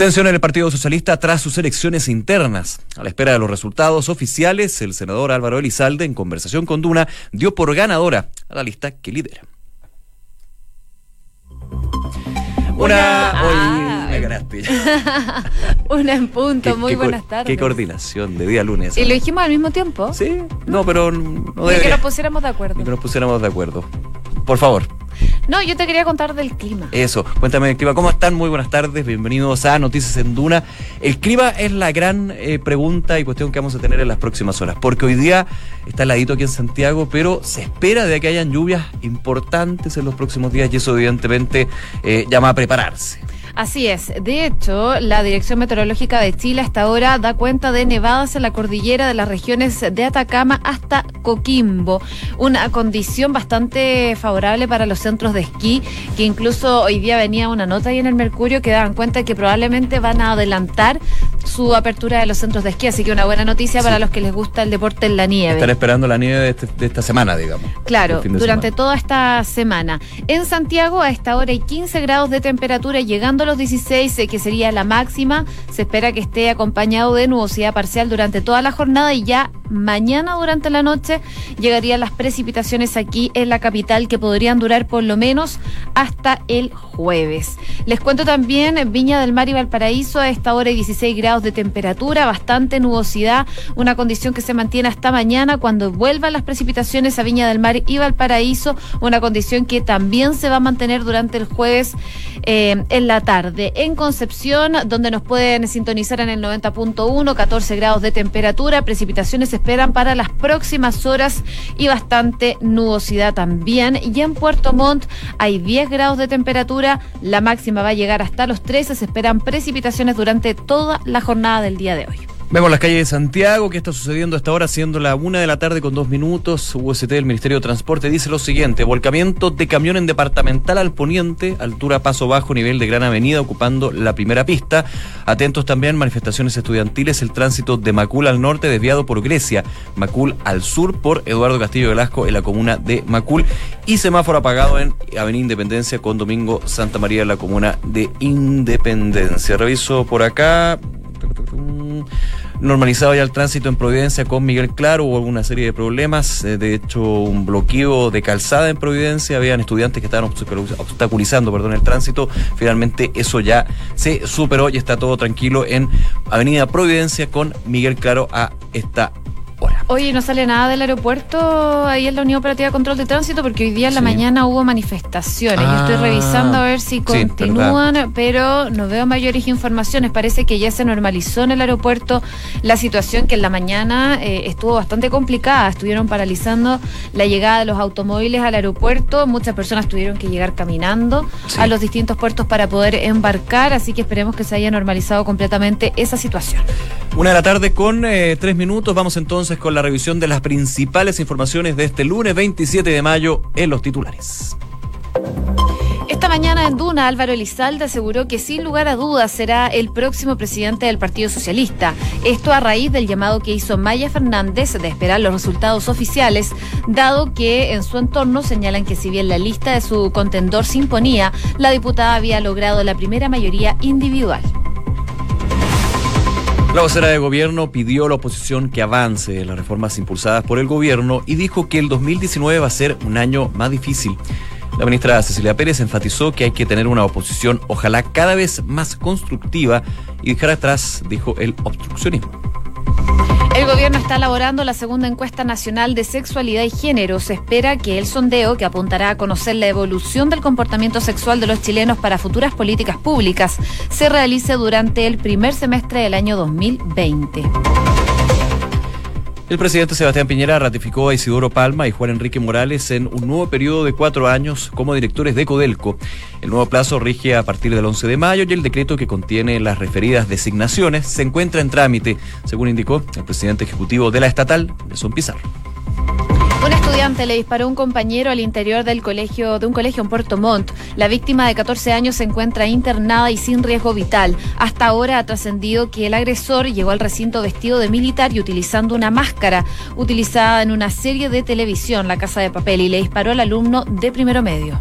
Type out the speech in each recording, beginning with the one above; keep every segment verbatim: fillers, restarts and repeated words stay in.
Tensión en el Partido Socialista tras sus elecciones internas. A la espera de los resultados oficiales, el senador Álvaro Elizalde, en conversación con Duna, dio por ganadora a la lista que lidera. Una, ah, hoy me ganaste. Una en punto, qué, muy qué buenas co- tardes. Qué coordinación de día lunes. ¿Y lo dijimos al mismo tiempo? Sí, no, pero no debería. Ni que nos pusiéramos de acuerdo. Ni que nos pusiéramos de acuerdo. Por favor. No, yo te quería contar del clima. Eso, cuéntame del clima. ¿Cómo están? Muy buenas tardes, bienvenidos a Noticias en Duna. El clima es la gran eh, pregunta y cuestión que vamos a tener en las próximas horas, porque hoy día está heladito aquí en Santiago, pero se espera de que hayan lluvias importantes en los próximos días y eso evidentemente eh, llama a prepararse. Así es. De hecho, la Dirección Meteorológica de Chile hasta ahora da cuenta de nevadas en la cordillera de las regiones de Atacama hasta Coquimbo. Una condición bastante favorable para los centros de esquí, que incluso hoy día venía una nota ahí en el Mercurio que daban cuenta que probablemente van a adelantar su apertura de los centros de esquí, así que una buena noticia sí. Para los que les gusta el deporte en la nieve. Están esperando la nieve de, este, de esta semana, digamos. Claro, durante semana. Toda esta semana. En Santiago a esta hora hay quince grados de temperatura, llegando los dieciséis, que sería la máxima. Se espera que esté acompañado de nubosidad parcial durante toda la jornada y ya mañana durante la noche llegarían las precipitaciones aquí en la capital, que podrían durar por lo menos hasta el jueves. Les cuento también Viña del Mar y Valparaíso, a esta hora hay dieciséis grados de temperatura, bastante nubosidad, una condición que se mantiene hasta mañana cuando vuelvan las precipitaciones a Viña del Mar y Valparaíso, una condición que también se va a mantener durante el jueves eh, en la tarde. Tarde. En Concepción, donde nos pueden sintonizar en el noventa punto uno, catorce grados de temperatura, precipitaciones se esperan para las próximas horas y bastante nubosidad también. Y en Puerto Montt hay diez grados de temperatura, la máxima va a llegar hasta los trece, se esperan precipitaciones durante toda la jornada del día de hoy. Vemos las calles de Santiago, ¿qué está sucediendo hasta ahora? Siendo la una de la tarde con dos minutos, U S T del Ministerio de Transporte dice lo siguiente: volcamiento de camión en Departamental al poniente, altura Paso Bajo, nivel de Gran Avenida, ocupando la primera pista. Atentos también, manifestaciones estudiantiles, el tránsito de Macul al norte, desviado por Grecia, Macul al sur por Eduardo Castillo Velasco en la comuna de Macul, y semáforo apagado en Avenida Independencia con Domingo Santa María en la comuna de Independencia. Reviso por acá. Normalizado ya el tránsito en Providencia con Miguel Claro, hubo una serie de problemas, de hecho un bloqueo de calzada en Providencia, habían estudiantes que estaban obstaculizando perdón, el tránsito, finalmente eso ya se superó y está todo tranquilo en Avenida Providencia con Miguel Claro a esta hora. Oye, ¿no sale nada del aeropuerto ahí en la Unidad Operativa de Control de Tránsito? Porque hoy día en la sí. mañana hubo manifestaciones. Ah, yo estoy revisando a ver si continúan, sí, pero no veo mayores informaciones. Parece que ya se normalizó en el aeropuerto la situación que en la mañana eh, estuvo bastante complicada. Estuvieron paralizando la llegada de los automóviles al aeropuerto. Muchas personas tuvieron que llegar caminando sí. a los distintos puertos para poder embarcar. Así que esperemos que se haya normalizado completamente esa situación. Una de la tarde con eh, tres minutos. Vamos entonces con la revisión de las principales informaciones de este lunes veintisiete de mayo en los titulares. Esta mañana en Duna, Álvaro Elizalde aseguró que sin lugar a dudas será el próximo presidente del Partido Socialista. Esto a raíz del llamado que hizo Maya Fernández de esperar los resultados oficiales, dado que en su entorno señalan que si bien la lista de su contendor se imponía, la diputada había logrado la primera mayoría individual. La vocera de gobierno pidió a la oposición que avance en las reformas impulsadas por el gobierno y dijo que el dos mil diecinueve va a ser un año más difícil. La ministra Cecilia Pérez enfatizó que hay que tener una oposición, ojalá cada vez más constructiva, y dejar atrás, dijo, el obstruccionismo. El gobierno está elaborando la segunda encuesta nacional de sexualidad y género. Se espera que el sondeo, que apuntará a conocer la evolución del comportamiento sexual de los chilenos para futuras políticas públicas, se realice durante el primer semestre del año dos mil veinte. El presidente Sebastián Piñera ratificó a Isidoro Palma y Juan Enrique Morales en un nuevo periodo de cuatro años como directores de CODELCO. El nuevo plazo rige a partir del once de mayo y el decreto que contiene las referidas designaciones se encuentra en trámite, según indicó el presidente ejecutivo de la estatal, Nelson Pizarro. Un estudiante le disparó a un compañero al interior del colegio, de un colegio en Puerto Montt. La víctima de catorce años se encuentra internada y sin riesgo vital. Hasta ahora ha trascendido que el agresor llegó al recinto vestido de militar y utilizando una máscara utilizada en una serie de televisión, La Casa de Papel, y le disparó al alumno de primero medio.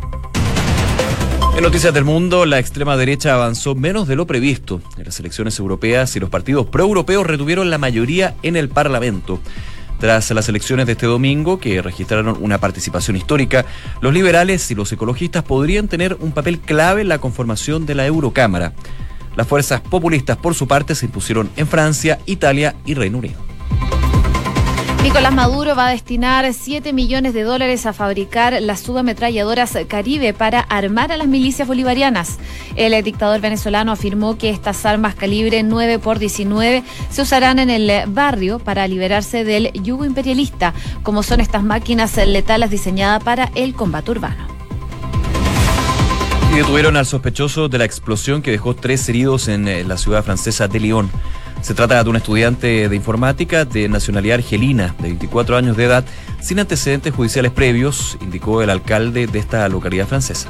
En Noticias del Mundo, la extrema derecha avanzó menos de lo previsto en las elecciones europeas y los partidos proeuropeos retuvieron la mayoría en el Parlamento. Tras las elecciones de este domingo, que registraron una participación histórica, los liberales y los ecologistas podrían tener un papel clave en la conformación de la Eurocámara. Las fuerzas populistas, por su parte, se impusieron en Francia, Italia y Reino Unido. Nicolás Maduro va a destinar siete millones de dólares a fabricar las subametralladoras Caribe para armar a las milicias bolivarianas. El dictador venezolano afirmó que estas armas calibre nueve por diecinueve se usarán en el barrio para liberarse del yugo imperialista, como son estas máquinas letales diseñadas para el combate urbano. Y detuvieron al sospechoso de la explosión que dejó tres heridos en la ciudad francesa de Lyon. Se trata de un estudiante de informática de nacionalidad argelina, de veinticuatro años de edad, sin antecedentes judiciales previos, indicó el alcalde de esta localidad francesa.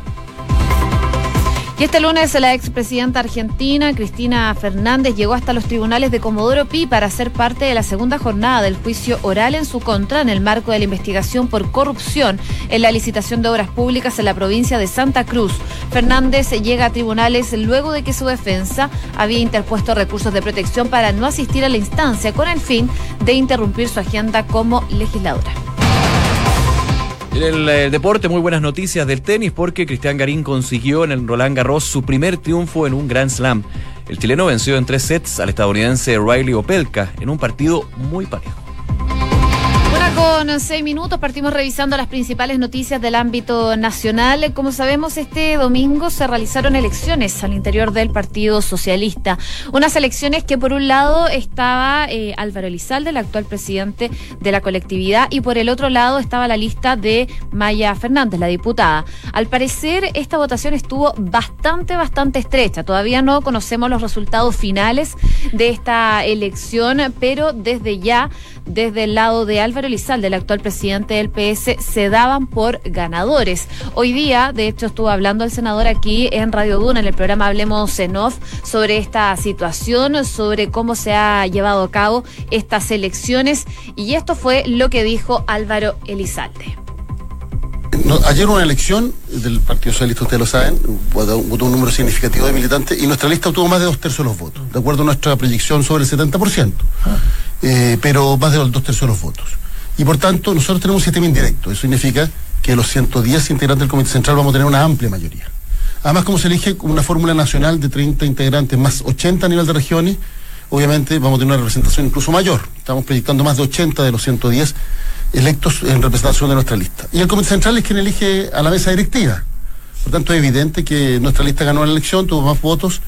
Y este lunes la expresidenta argentina, Cristina Fernández, llegó hasta los tribunales de Comodoro Pi para ser parte de la segunda jornada del juicio oral en su contra en el marco de la investigación por corrupción en la licitación de obras públicas en la provincia de Santa Cruz. Fernández llega a tribunales luego de que su defensa había interpuesto recursos de protección para no asistir a la instancia con el fin de interrumpir su agenda como legisladora. En el, el deporte, muy buenas noticias del tenis porque Cristian Garín consiguió en el Roland Garros su primer triunfo en un Grand Slam. El chileno venció en tres sets al estadounidense Riley Opelka en un partido muy parejo. Una con seis minutos, partimos revisando las principales noticias del ámbito nacional. Como sabemos, este domingo se realizaron elecciones al interior del Partido Socialista. Unas elecciones que por un lado estaba eh, Álvaro Elizalde, el actual presidente de la colectividad, y por el otro lado estaba la lista de Maya Fernández, la diputada. Al parecer, esta votación estuvo bastante, bastante estrecha. Todavía no conocemos los resultados finales de esta elección, pero desde ya, desde el lado de Álvaro Elizalde, el actual presidente del P S, se daban por ganadores. Hoy día, de hecho, estuvo hablando el senador aquí en Radio Duna, en el programa Hablemos en Off, sobre esta situación, sobre cómo se ha llevado a cabo estas elecciones, y esto fue lo que dijo Álvaro Elizalde. No, ayer una elección del Partido Socialista, ustedes lo saben, votó un número significativo de militantes y nuestra lista obtuvo más de dos tercios de los votos, de acuerdo a nuestra proyección sobre el setenta por ciento, eh, pero más de los dos tercios de los votos. Y por tanto, nosotros tenemos un sistema indirecto. Eso significa que los ciento diez integrantes del Comité Central vamos a tener una amplia mayoría. Además, como se elige una fórmula nacional de treinta integrantes más ochenta a nivel de regiones, obviamente vamos a tener una representación incluso mayor. Estamos proyectando más de ochenta de los ciento diez electos en representación de nuestra lista. Y el Comité Central es quien elige a la mesa directiva. Por tanto, es evidente que nuestra lista ganó la elección, tuvo más votos,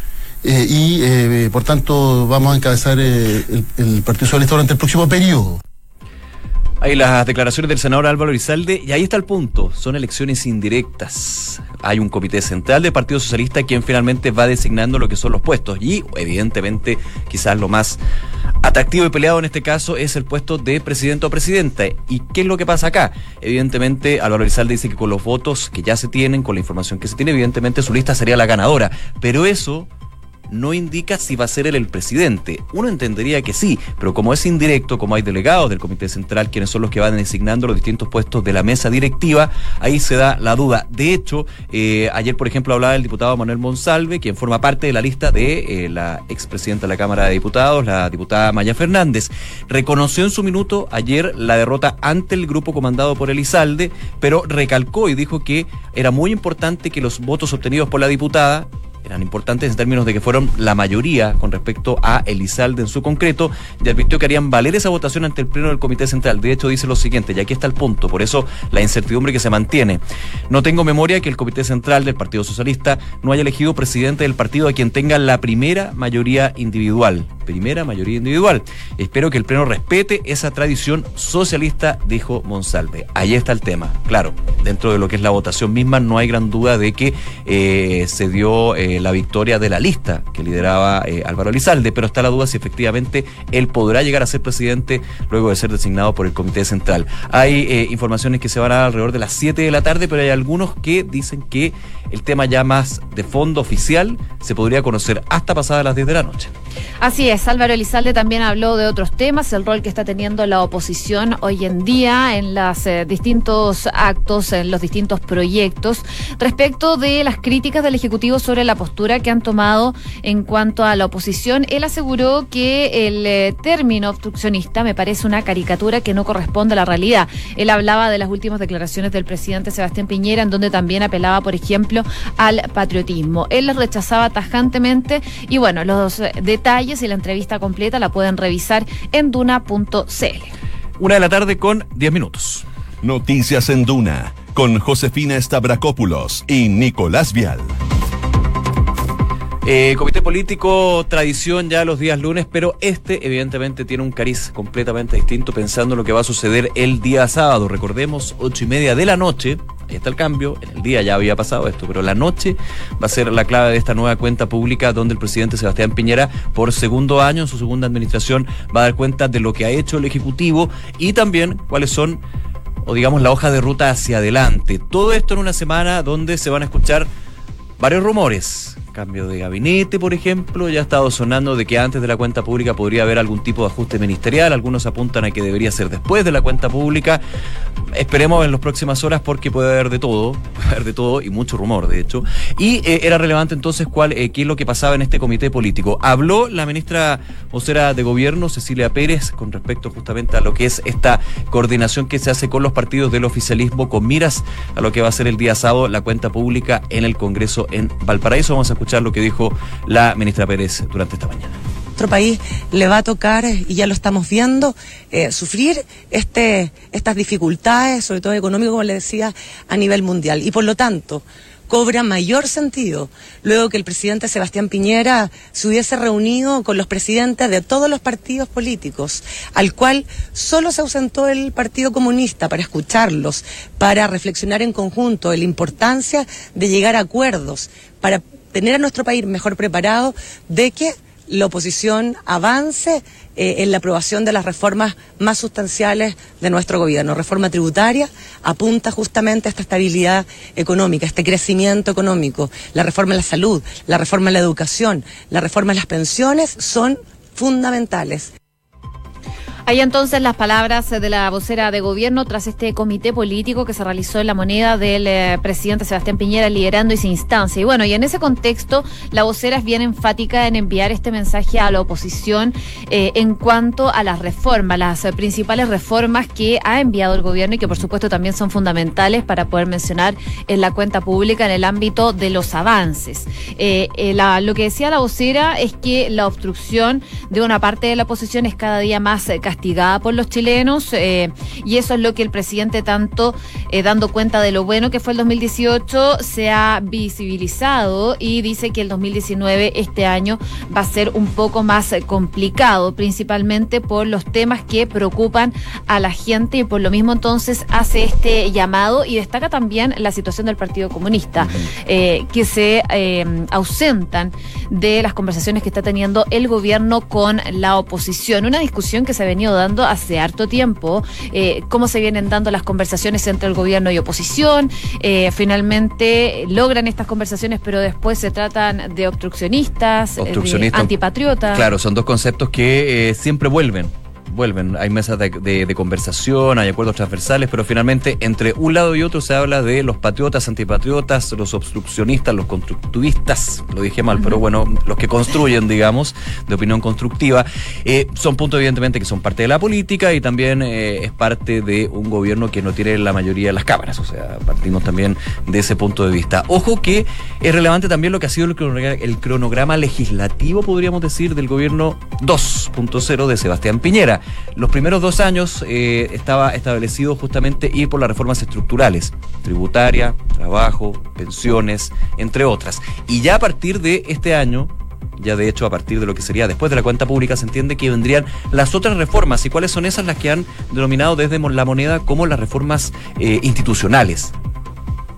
eh, y eh, por tanto vamos a encabezar eh, el, el Partido Socialista durante el próximo periodo. Hay las declaraciones del senador Álvaro Elizalde y ahí está el punto, son elecciones indirectas. Hay un comité central del Partido Socialista quien finalmente va designando lo que son los puestos y evidentemente quizás lo más atractivo y peleado en este caso es el puesto de presidente o presidenta. ¿Y qué es lo que pasa acá? Evidentemente Álvaro Elizalde dice que con los votos que ya se tienen, con la información que se tiene, evidentemente su lista sería la ganadora, pero eso no indica si va a ser él el presidente. Uno entendería que sí, pero como es indirecto, como hay delegados del Comité Central, quienes son los que van designando los distintos puestos de la mesa directiva, ahí se da la duda. De hecho, eh, ayer, por ejemplo, hablaba el diputado Manuel Monsalve, quien forma parte de la lista de eh, la expresidenta de la Cámara de Diputados, la diputada Maya Fernández. Reconoció en su minuto ayer la derrota ante el grupo comandado por Elizalde, pero recalcó y dijo que era muy importante que los votos obtenidos por la diputada eran importantes en términos de que fueron la mayoría con respecto a Elizalde en su concreto, y advirtió que harían valer esa votación ante el pleno del Comité Central. De hecho, dice lo siguiente, y aquí está el punto, por eso la incertidumbre que se mantiene. No tengo memoria que el Comité Central del Partido Socialista no haya elegido presidente del partido a quien tenga la primera mayoría individual. Primera mayoría individual. Espero que el pleno respete esa tradición socialista, dijo Monsalve. Ahí está el tema. Claro, dentro de lo que es la votación misma no hay gran duda de que eh, se dio eh, la victoria de la lista que lideraba eh, Álvaro Elizalde, pero está la duda si efectivamente él podrá llegar a ser presidente luego de ser designado por el Comité Central. Hay eh, informaciones que se van a dar alrededor de las siete de la tarde, pero hay algunos que dicen que el tema ya más de fondo oficial se podría conocer hasta pasadas las diez de la noche. Así es, Álvaro Elizalde también habló de otros temas, el rol que está teniendo la oposición hoy en día en los eh, distintos actos, en los distintos proyectos, respecto de las críticas del Ejecutivo sobre la postura que han tomado en cuanto a la oposición. Él aseguró que el eh, término obstruccionista me parece una caricatura que no corresponde a la realidad. Él hablaba de las últimas declaraciones del presidente Sebastián Piñera, en donde también apelaba, por ejemplo, al patriotismo. Él las rechazaba tajantemente y bueno, los detalles y la entrevista completa la pueden revisar en duna punto c l. Una de la tarde con diez minutos. Noticias en Duna, con Josefina Stavrakopoulos y Nicolás Vial. Eh, comité político, tradición ya los días lunes, pero este evidentemente tiene un cariz completamente distinto pensando en lo que va a suceder el día sábado. Recordemos, ocho y media de la noche, ahí está el cambio, en el día ya había pasado esto, pero la noche va a ser la clave de esta nueva cuenta pública donde el presidente Sebastián Piñera, por segundo año, en su segunda administración, va a dar cuenta de lo que ha hecho el Ejecutivo y también cuáles son, o digamos, la hoja de ruta hacia adelante. Todo esto en una semana donde se van a escuchar varios rumores. Cambio de gabinete, por ejemplo, ya ha estado sonando de que antes de la cuenta pública podría haber algún tipo de ajuste ministerial, algunos apuntan a que debería ser después de la cuenta pública. Esperemos en las próximas horas porque puede haber de todo, puede haber de todo y mucho rumor, de hecho. Y eh, era relevante entonces cuál, eh, qué es lo que pasaba en este comité político. Habló la ministra vocera de gobierno, Cecilia Pérez, con respecto justamente a lo que es esta coordinación que se hace con los partidos del oficialismo con miras a lo que va a ser el día sábado la cuenta pública en el Congreso en Valparaíso. Vamos a escuchar lo que dijo la ministra Pérez durante esta mañana. Nuestro país le va a tocar, y ya lo estamos viendo, eh, sufrir este, estas dificultades, sobre todo económicas, como le decía, a nivel mundial. Y por lo tanto, cobra mayor sentido luego que el presidente Sebastián Piñera se hubiese reunido con los presidentes de todos los partidos políticos, al cual solo se ausentó el Partido Comunista para escucharlos, para reflexionar en conjunto de la importancia de llegar a acuerdos, para tener a nuestro país mejor preparado de que la oposición avance eh, en la aprobación de las reformas más sustanciales de nuestro gobierno. Reforma tributaria apunta justamente a esta estabilidad económica, este crecimiento económico. La reforma a la salud, la reforma a la educación, la reforma a las pensiones son fundamentales. Hay entonces las palabras de la vocera de gobierno tras este comité político que se realizó en La Moneda del eh, presidente Sebastián Piñera liderando esa instancia. Y bueno, y en ese contexto la vocera es bien enfática en enviar este mensaje a la oposición eh, en cuanto a las reformas, las eh, principales reformas que ha enviado el gobierno y que por supuesto también son fundamentales para poder mencionar en la cuenta pública en el ámbito de los avances. Eh, eh, la, lo que decía la vocera es que la obstrucción de una parte de la oposición es cada día más eh, castigada por los chilenos eh, y eso es lo que el presidente tanto eh, dando cuenta de lo bueno que fue el dos mil dieciocho se ha visibilizado y dice que el dos mil diecinueve este año va a ser un poco más complicado, principalmente por los temas que preocupan a la gente y por lo mismo entonces hace este llamado y destaca también la situación del Partido Comunista eh, que se eh, ausentan de las conversaciones que está teniendo el gobierno con la oposición, una discusión que se venía dando hace harto tiempo, eh, cómo se vienen dando las conversaciones entre el gobierno y oposición, eh, finalmente logran estas conversaciones pero después se tratan de obstruccionistas, Obstruccionista, de antipatriotas. Claro, son dos conceptos que eh, siempre vuelven. Vuelven, hay mesas de, de, de conversación, hay acuerdos transversales, pero finalmente entre un lado y otro se habla de los patriotas, antipatriotas, los obstruccionistas, los constructivistas, lo dije mal, pero bueno, los que construyen, digamos, de opinión constructiva, eh, son puntos evidentemente que son parte de la política y también eh, es parte de un gobierno que no tiene la mayoría de las cámaras, o sea, partimos también de ese punto de vista. Ojo que es relevante también lo que ha sido el cronograma, el cronograma legislativo, podríamos decir, del gobierno dos punto cero de Sebastián Piñera. Los primeros dos años eh, estaba establecido justamente ir por las reformas estructurales, tributaria, trabajo, pensiones, entre otras. Y ya a partir de este año, ya de hecho a partir de lo que sería después de la cuenta pública, se entiende que vendrían las otras reformas. ¿Y cuáles son esas? Las que han denominado desde La Moneda como las reformas eh, institucionales,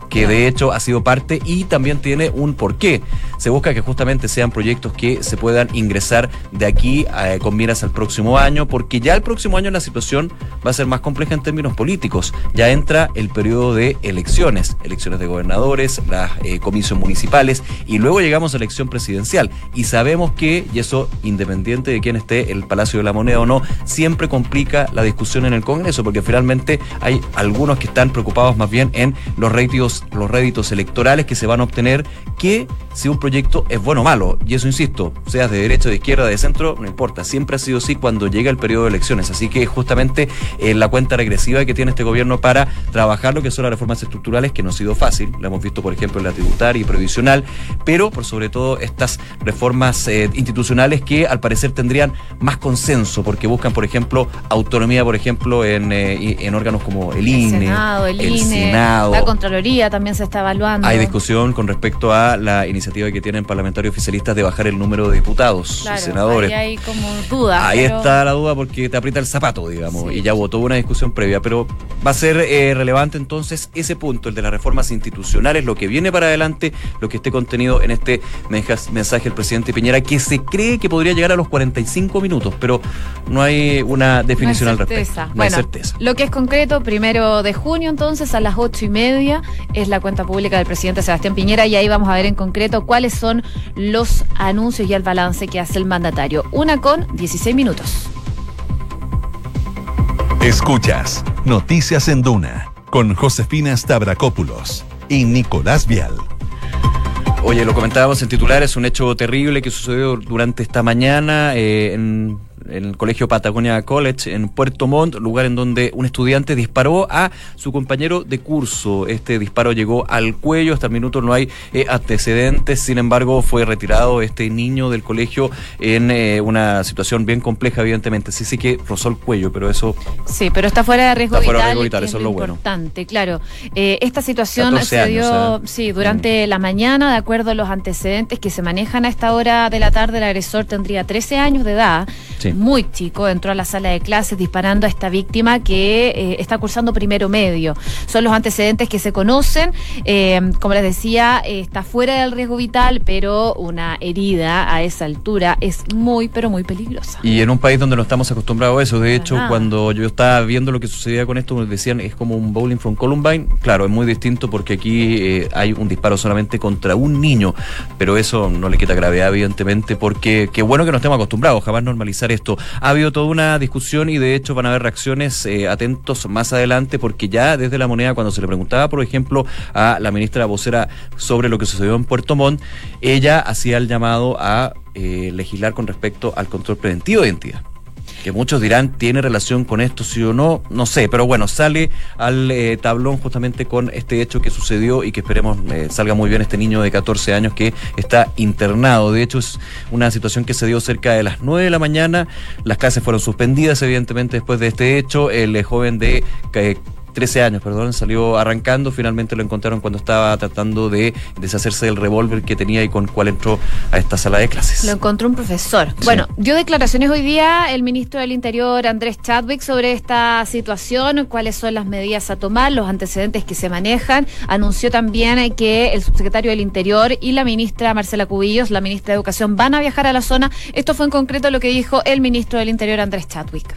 que de hecho ha sido parte y también tiene un porqué. se busca que justamente sean proyectos que se puedan ingresar de aquí a, con miras al próximo año, porque ya el próximo año la situación va a ser más compleja en términos políticos. Ya entra el periodo de elecciones, elecciones de gobernadores, las eh, comicios municipales, y luego llegamos a la elección presidencial. Y sabemos que, y eso independiente de quién esté el Palacio de la Moneda o no, siempre complica la discusión en el Congreso, porque finalmente hay algunos que están preocupados más bien en los réditos, los réditos electorales que se van a obtener, que si un proyecto es bueno o malo, y eso insisto, seas de derecha, de izquierda, de centro, no importa, siempre ha sido así cuando llega el periodo de elecciones. Así que justamente eh, la cuenta regresiva que tiene este gobierno para trabajar lo que son las reformas estructurales, que no ha sido fácil, la hemos visto por ejemplo en la tributaria y previsional, pero por sobre todo estas reformas eh, institucionales que al parecer tendrían más consenso, porque buscan por ejemplo autonomía, por ejemplo en, eh, en órganos como el, el I N E, Senado, el, el I N E, Senado, la Contraloría también se está evaluando. Hay discusión con respecto a la iniciativa que tienen parlamentarios oficialistas de bajar el número de diputados, claro, y senadores. Ahí hay como duda. Ahí pero... está la duda, porque te aprieta el zapato, digamos, sí. Y ya votó una discusión previa, pero va a ser eh, relevante entonces ese punto, el de las reformas institucionales, lo que viene para adelante, lo que esté contenido en este mensaje del presidente Piñera, que se cree que podría llegar a los cuarenta y cinco minutos, pero no hay una definición no hay al respecto. No bueno, hay certeza. Lo que es concreto, primero de junio entonces a las ocho y media es la cuenta pública del presidente Sebastián Piñera, y ahí vamos a ver en concreto cuáles son los anuncios y el balance que hace el mandatario. Una con dieciséis minutos. Escuchas Noticias en Duna con Josefina Stavrakopoulos y Nicolás Vial. Oye, lo comentábamos en titulares, un hecho terrible que sucedió durante esta mañana eh, en en el colegio Patagonia College en Puerto Montt, lugar en donde un estudiante disparó a su compañero de curso. Este disparo llegó al cuello, hasta el minuto no hay eh, antecedentes, sin embargo fue retirado este niño del colegio en eh, una situación bien compleja, evidentemente. Sí, sí que rozó el cuello, pero eso... Sí, pero está fuera de riesgo vital, de riesgo vital, eso es lo bueno. Importante, claro. Eh, esta situación se dio sí, durante en... la mañana, de acuerdo a los antecedentes que se manejan a esta hora de la tarde. El agresor tendría trece años de edad, sí. Muy chico, entró a la sala de clases disparando a esta víctima que eh, está cursando primero medio. Son los antecedentes que se conocen. Eh, como les decía, eh, está fuera del riesgo vital, pero una herida a esa altura es muy, pero muy peligrosa. Y en un país donde no estamos acostumbrados a eso. De hecho, Ajá. cuando yo estaba viendo lo que sucedía con esto, me decían, es como un bowling from Columbine. Claro, es muy distinto porque aquí eh, hay un disparo solamente contra un niño, pero eso no le quita gravedad, evidentemente, porque qué bueno que no estemos acostumbrados, jamás normalizar esto. Ha habido toda una discusión y de hecho van a haber reacciones eh, atentos más adelante, porque ya desde La Moneda, cuando se le preguntaba por ejemplo a la ministra vocera sobre lo que sucedió en Puerto Montt, ella hacía el llamado a eh, legislar con respecto al control preventivo de identidad, que muchos dirán, ¿tiene relación con esto sí o no? No sé, pero bueno, sale al eh, tablón justamente con este hecho que sucedió y que esperemos eh, salga muy bien este niño de catorce años que está internado. De hecho, es una situación que se dio cerca de las nueve de la mañana, las clases fueron suspendidas evidentemente después de este hecho. El eh, joven de... Eh, trece años, perdón, salió arrancando, finalmente lo encontraron cuando estaba tratando de deshacerse del revólver que tenía y con cual entró a esta sala de clases. Lo encontró un profesor. Sí. Bueno, dio declaraciones hoy día el ministro del Interior, Andrés Chadwick, sobre esta situación, cuáles son las medidas a tomar, los antecedentes que se manejan. Anunció también que el subsecretario del Interior y la ministra Marcela Cubillos, la ministra de Educación, van a viajar a la zona. Esto fue en concreto lo que dijo el ministro del Interior, Andrés Chadwick.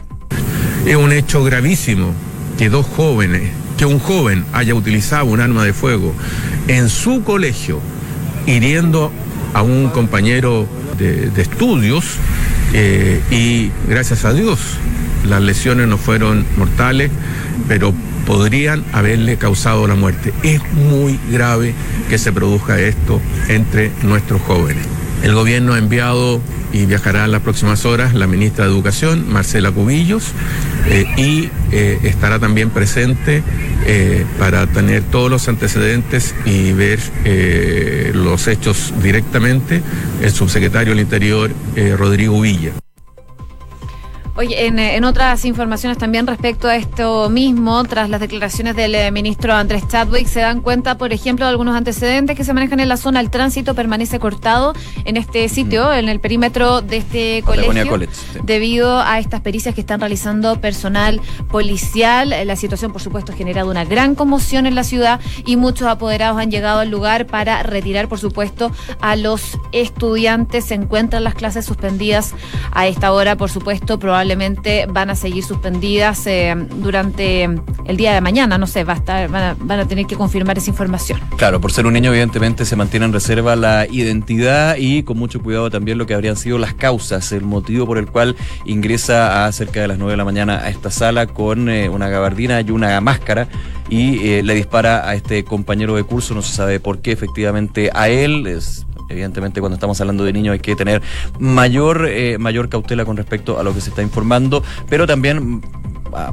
Es un hecho gravísimo que dos jóvenes, que un joven haya utilizado un arma de fuego en su colegio, hiriendo a un compañero de, de estudios, eh, y gracias a Dios las lesiones no fueron mortales, pero podrían haberle causado la muerte. Es muy grave que se produzca esto entre nuestros jóvenes. El gobierno ha enviado, y viajará en las próximas horas, la ministra de Educación, Marcela Cubillos, eh, y eh, estará también presente eh, para tener todos los antecedentes y ver eh, los hechos directamente, el subsecretario del Interior, eh, Rodrigo Villa. Oye, en, en otras informaciones también respecto a esto mismo, tras las declaraciones del eh, ministro Andrés Chadwick, se dan cuenta, por ejemplo, de algunos antecedentes que se manejan en la zona. El tránsito permanece cortado en este sitio, mm. en el perímetro de este colegio, College, sí. debido a estas pericias que están realizando personal policial. La situación, por supuesto, ha generado una gran conmoción en la ciudad y muchos apoderados han llegado al lugar para retirar, por supuesto, a los estudiantes. Se encuentran las clases suspendidas a esta hora, por supuesto, probablemente Probablemente van a seguir suspendidas eh, durante el día de mañana, no sé, va a estar, van, a, van a tener que confirmar esa información. Claro, por ser un niño evidentemente se mantiene en reserva la identidad y con mucho cuidado también lo que habrían sido las causas, el motivo por el cual ingresa a cerca de las nueve de la mañana a esta sala con eh, una gabardina y una máscara y eh, le dispara a este compañero de curso, no se sabe por qué efectivamente a él. Es, Evidentemente, cuando estamos hablando de niños hay que tener mayor, eh, mayor cautela con respecto a lo que se está informando, pero también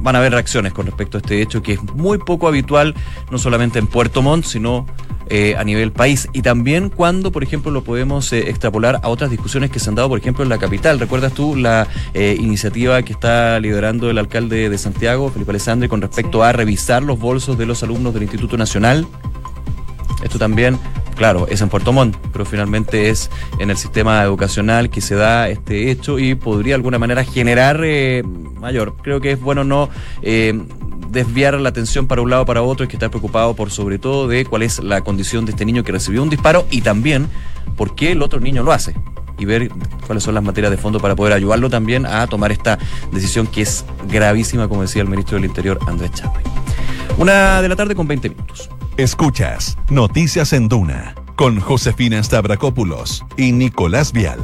van a haber reacciones con respecto a este hecho que es muy poco habitual, no solamente en Puerto Montt, sino eh, a nivel país. Y también cuando, por ejemplo, lo podemos eh, extrapolar a otras discusiones que se han dado, por ejemplo, en la capital. ¿Recuerdas tú la eh, iniciativa que está liderando el alcalde de Santiago, Felipe Alessandri, con respecto sí. a revisar los bolsos de los alumnos del Instituto Nacional? Esto también... Claro, es en Puerto Montt, pero finalmente es en el sistema educacional que se da este hecho y podría de alguna manera generar eh, mayor. Creo que es bueno no eh, desviar la atención para un lado o para otro, hay que estar preocupado por sobre todo de cuál es la condición de este niño que recibió un disparo y también por qué el otro niño lo hace. Y ver cuáles son las materias de fondo para poder ayudarlo también a tomar esta decisión que es gravísima, como decía el ministro del Interior, Andrés Chadwick. Una de la tarde con veinte minutos. Escuchas Noticias en Duna con Josefina Stavrakopoulos y Nicolás Vial.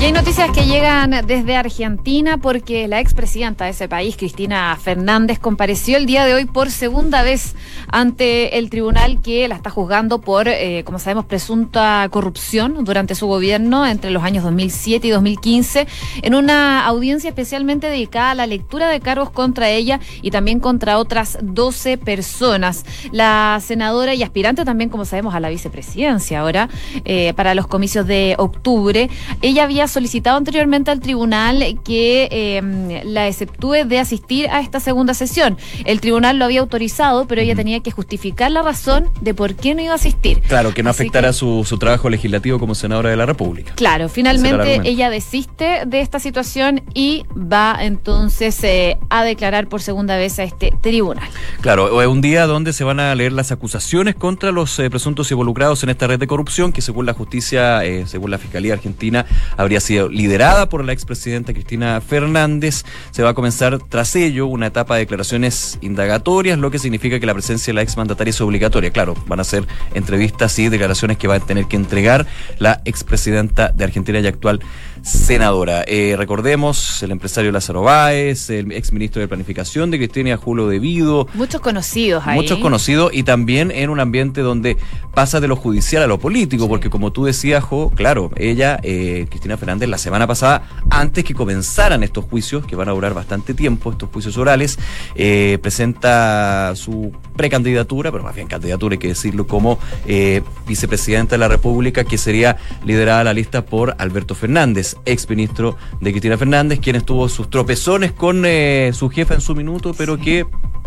Y hay noticias que llegan desde Argentina porque la expresidenta de ese país, Cristina Fernández, compareció el día de hoy por segunda vez ante el tribunal que la está juzgando por, eh, como sabemos, presunta corrupción durante su gobierno entre los años dos mil siete y dos mil quince, en una audiencia especialmente dedicada a la lectura de cargos contra ella y también contra otras doce personas. La senadora y aspirante también, como sabemos, a la vicepresidencia ahora, eh, para los comicios de octubre, ella había solicitado anteriormente al tribunal que eh, la exceptúe de asistir a esta segunda sesión. El tribunal lo había autorizado, pero ella tenía que justificar la razón de por qué no iba a asistir. Claro, que no Así afectara que... su, su trabajo legislativo como senadora de la República. Claro, finalmente el ella desiste de esta situación y va entonces eh, a declarar por segunda vez a este tribunal. Claro, es un día donde se van a leer las acusaciones contra los eh, presuntos involucrados en esta red de corrupción que según la justicia, eh, según la Fiscalía Argentina, habría ha sido liderada por la expresidenta Cristina Fernández. Se va a comenzar tras ello una etapa de declaraciones indagatorias, lo que significa que la presencia de la exmandataria es obligatoria. Claro, van a ser entrevistas y declaraciones que va a tener que entregar la expresidenta de Argentina y actual senadora. Eh, recordemos, el empresario Lázaro Báez, el exministro de Planificación de Cristina, Julio De Vido. Muchos conocidos ahí. Muchos conocidos y también en un ambiente donde pasa de lo judicial a lo político, sí. porque como tú decías, Jo, claro, ella, eh, Cristina Fernández, la semana pasada, antes que comenzaran estos juicios, que van a durar bastante tiempo, estos juicios orales, eh, presenta su precandidatura, pero más bien candidatura, hay que decirlo, como eh, vicepresidenta de la República, que sería liderada la lista por Alberto Fernández, exministro de Cristina Fernández, quien tuvo sus tropezones con eh, su jefa en su minuto, pero sí. que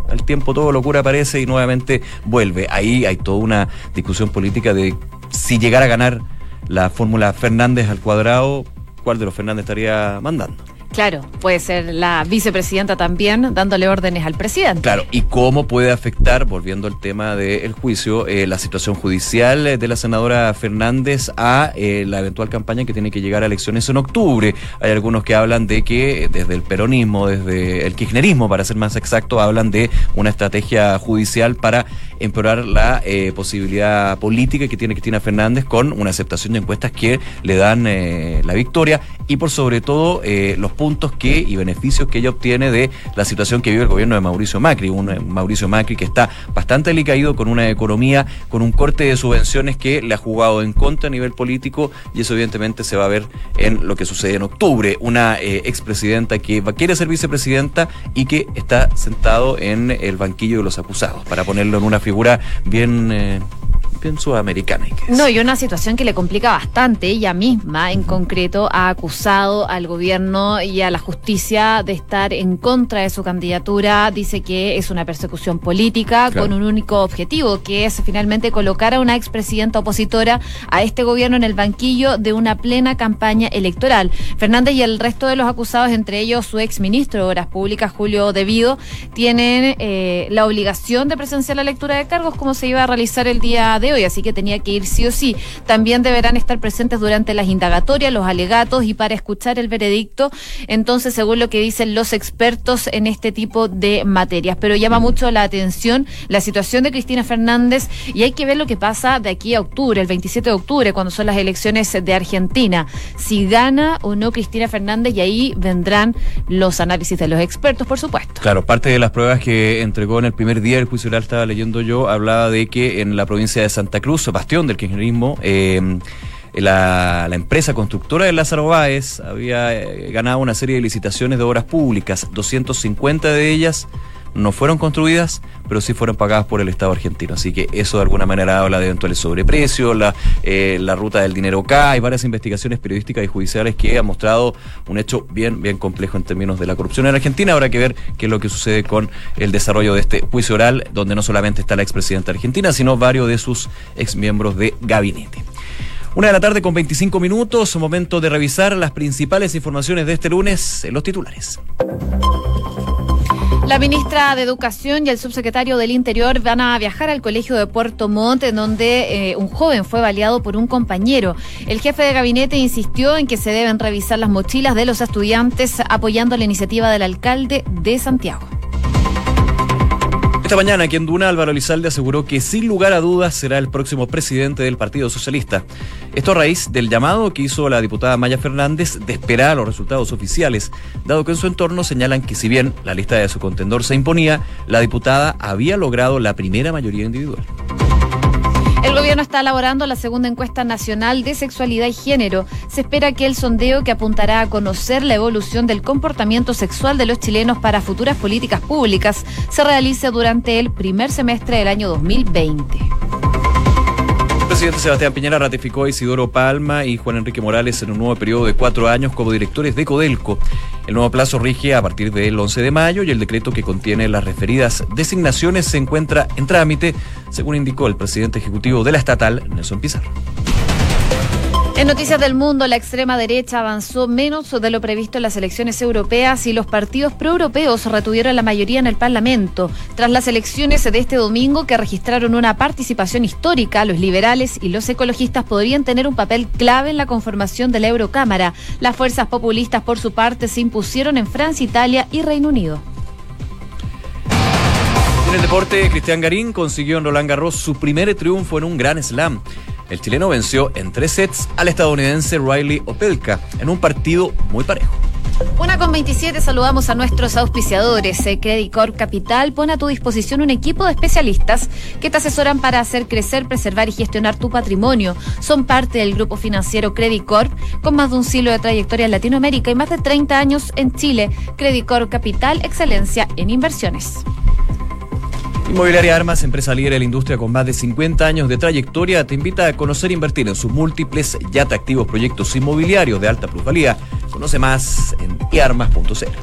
al tiempo todo locura aparece y nuevamente vuelve. Ahí hay toda una discusión política de si llegara a ganar la fórmula Fernández al cuadrado, ¿cuál de los Fernández estaría mandando? Claro, puede ser la vicepresidenta también dándole órdenes al presidente. Claro, y cómo puede afectar, volviendo al tema del juicio, eh, la situación judicial de la senadora Fernández a eh, la eventual campaña que tiene que llegar a elecciones en octubre. Hay algunos que hablan de que desde el peronismo, desde el kirchnerismo, para ser más exacto, hablan de una estrategia judicial para empeorar la eh, posibilidad política que tiene Cristina Fernández con una aceptación de encuestas que le dan eh, la victoria y por sobre todo eh, los puntos que y beneficios que ella obtiene de la situación que vive el gobierno de Mauricio Macri, un Mauricio Macri que está bastante alicaído con una economía, con un corte de subvenciones que le ha jugado en contra a nivel político y eso evidentemente se va a ver en lo que sucede en octubre. Una eh, expresidenta que va, quiere ser vicepresidenta y que está sentado en el banquillo de los acusados, para ponerlo en una figura bien... Eh, Champions Sudamericana. Hay que no, y una situación que le complica bastante. Ella misma, en uh-huh. concreto, ha acusado al gobierno y a la justicia de estar en contra de su candidatura. Dice que es una persecución política, claro, con un único objetivo, que es finalmente colocar a una expresidenta opositora a este gobierno en el banquillo de una plena campaña electoral. Fernández y el resto de los acusados, entre ellos su exministro de Obras Públicas, Julio De Vido, tienen eh, la obligación de presenciar la lectura de cargos, como se iba a realizar el día de hoy, así que tenía que ir sí o sí. También deberán estar presentes durante las indagatorias, los alegatos y para escuchar el veredicto, entonces, según lo que dicen los expertos en este tipo de materias. Pero llama mucho la atención la situación de Cristina Fernández y hay que ver lo que pasa de aquí a octubre, el veintisiete de octubre, cuando son las elecciones de Argentina. Si gana o no Cristina Fernández, y ahí vendrán los análisis de los expertos, por supuesto. Claro, parte de las pruebas que entregó en el primer día del juicio oral, estaba leyendo yo, hablaba de que en la provincia de Santa Cruz, bastión del kirchnerismo, eh, la, la empresa constructora de Lázaro Báez había eh, ganado una serie de licitaciones de obras públicas, doscientas cincuenta de ellas no fueron construidas, pero sí fueron pagadas por el Estado argentino. Así que eso de alguna manera habla de eventuales sobreprecios, la, eh, la ruta del dinero K, hay varias investigaciones periodísticas y judiciales que han mostrado un hecho bien, bien complejo en términos de la corrupción en Argentina. Habrá que ver qué es lo que sucede con el desarrollo de este juicio oral, donde no solamente está la expresidenta argentina, sino varios de sus exmiembros de gabinete. Una de la tarde con veinticinco minutos, momento de revisar las principales informaciones de este lunes en los titulares. La ministra de Educación y el subsecretario del Interior van a viajar al colegio de Puerto Montt, en donde eh, un joven fue baleado por un compañero. El jefe de gabinete insistió en que se deben revisar las mochilas de los estudiantes, apoyando la iniciativa del alcalde de Santiago. Esta mañana aquí en Duna, Álvaro Elizalde aseguró que sin lugar a dudas será el próximo presidente del Partido Socialista. Esto a raíz del llamado que hizo la diputada Maya Fernández de esperar los resultados oficiales, dado que en su entorno señalan que si bien la lista de su contendor se imponía, la diputada había logrado la primera mayoría individual. El gobierno está elaborando la segunda encuesta nacional de sexualidad y género. Se espera que el sondeo, que apuntará a conocer la evolución del comportamiento sexual de los chilenos para futuras políticas públicas, se realice durante el primer semestre del año dos mil veinte. El presidente Sebastián Piñera ratificó a Isidoro Palma y Juan Enrique Morales en un nuevo periodo de cuatro años como directores de CODELCO. El nuevo plazo rige a partir del once de mayo y el decreto que contiene las referidas designaciones se encuentra en trámite, según indicó el presidente ejecutivo de la estatal, Nelson Pizarro. En noticias del mundo, la extrema derecha avanzó menos de lo previsto en las elecciones europeas y los partidos proeuropeos retuvieron la mayoría en el Parlamento. Tras las elecciones de este domingo, que registraron una participación histórica, los liberales y los ecologistas podrían tener un papel clave en la conformación de la Eurocámara. Las fuerzas populistas, por su parte, se impusieron en Francia, Italia y Reino Unido. En el deporte, Cristian Garín consiguió en Roland Garros su primer triunfo en un Grand Slam. El chileno venció en tres sets al estadounidense Riley Opelka en un partido muy parejo. Una con veintisiete, saludamos a nuestros auspiciadores. Credit Corp Capital pone a tu disposición un equipo de especialistas que te asesoran para hacer crecer, preservar y gestionar tu patrimonio. Son parte del grupo financiero Credit Corp, con más de un siglo de trayectoria en Latinoamérica y más de treinta años en Chile. Credit Corp Capital, excelencia en inversiones. Inmobiliaria Armas, empresa líder de la industria con más de cincuenta años de trayectoria, te invita a conocer e invertir en sus múltiples y atractivos proyectos inmobiliarios de alta plusvalía. Conoce más en i armas punto c l.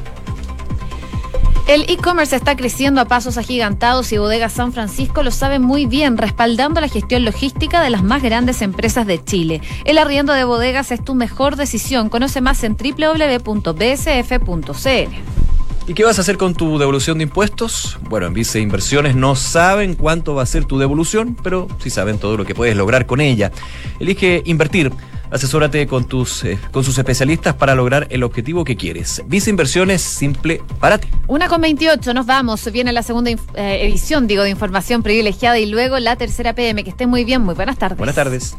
El e-commerce está creciendo a pasos agigantados y Bodegas San Francisco lo sabe muy bien, respaldando la gestión logística de las más grandes empresas de Chile. El arriendo de bodegas es tu mejor decisión. Conoce más en doble u doble u doble u punto b s f punto c l. ¿Y qué vas a hacer con tu devolución de impuestos? Bueno, en Vice Inversiones no saben cuánto va a ser tu devolución, pero sí saben todo lo que puedes lograr con ella. Elige invertir. Asesórate con, tus, eh, con sus especialistas para lograr el objetivo que quieres. Vice Inversiones, simple para ti. Una con veintiocho, nos vamos. Viene la segunda eh, edición, digo, de Información Privilegiada y luego la tercera P M. Que estén muy bien, muy buenas tardes. Buenas tardes.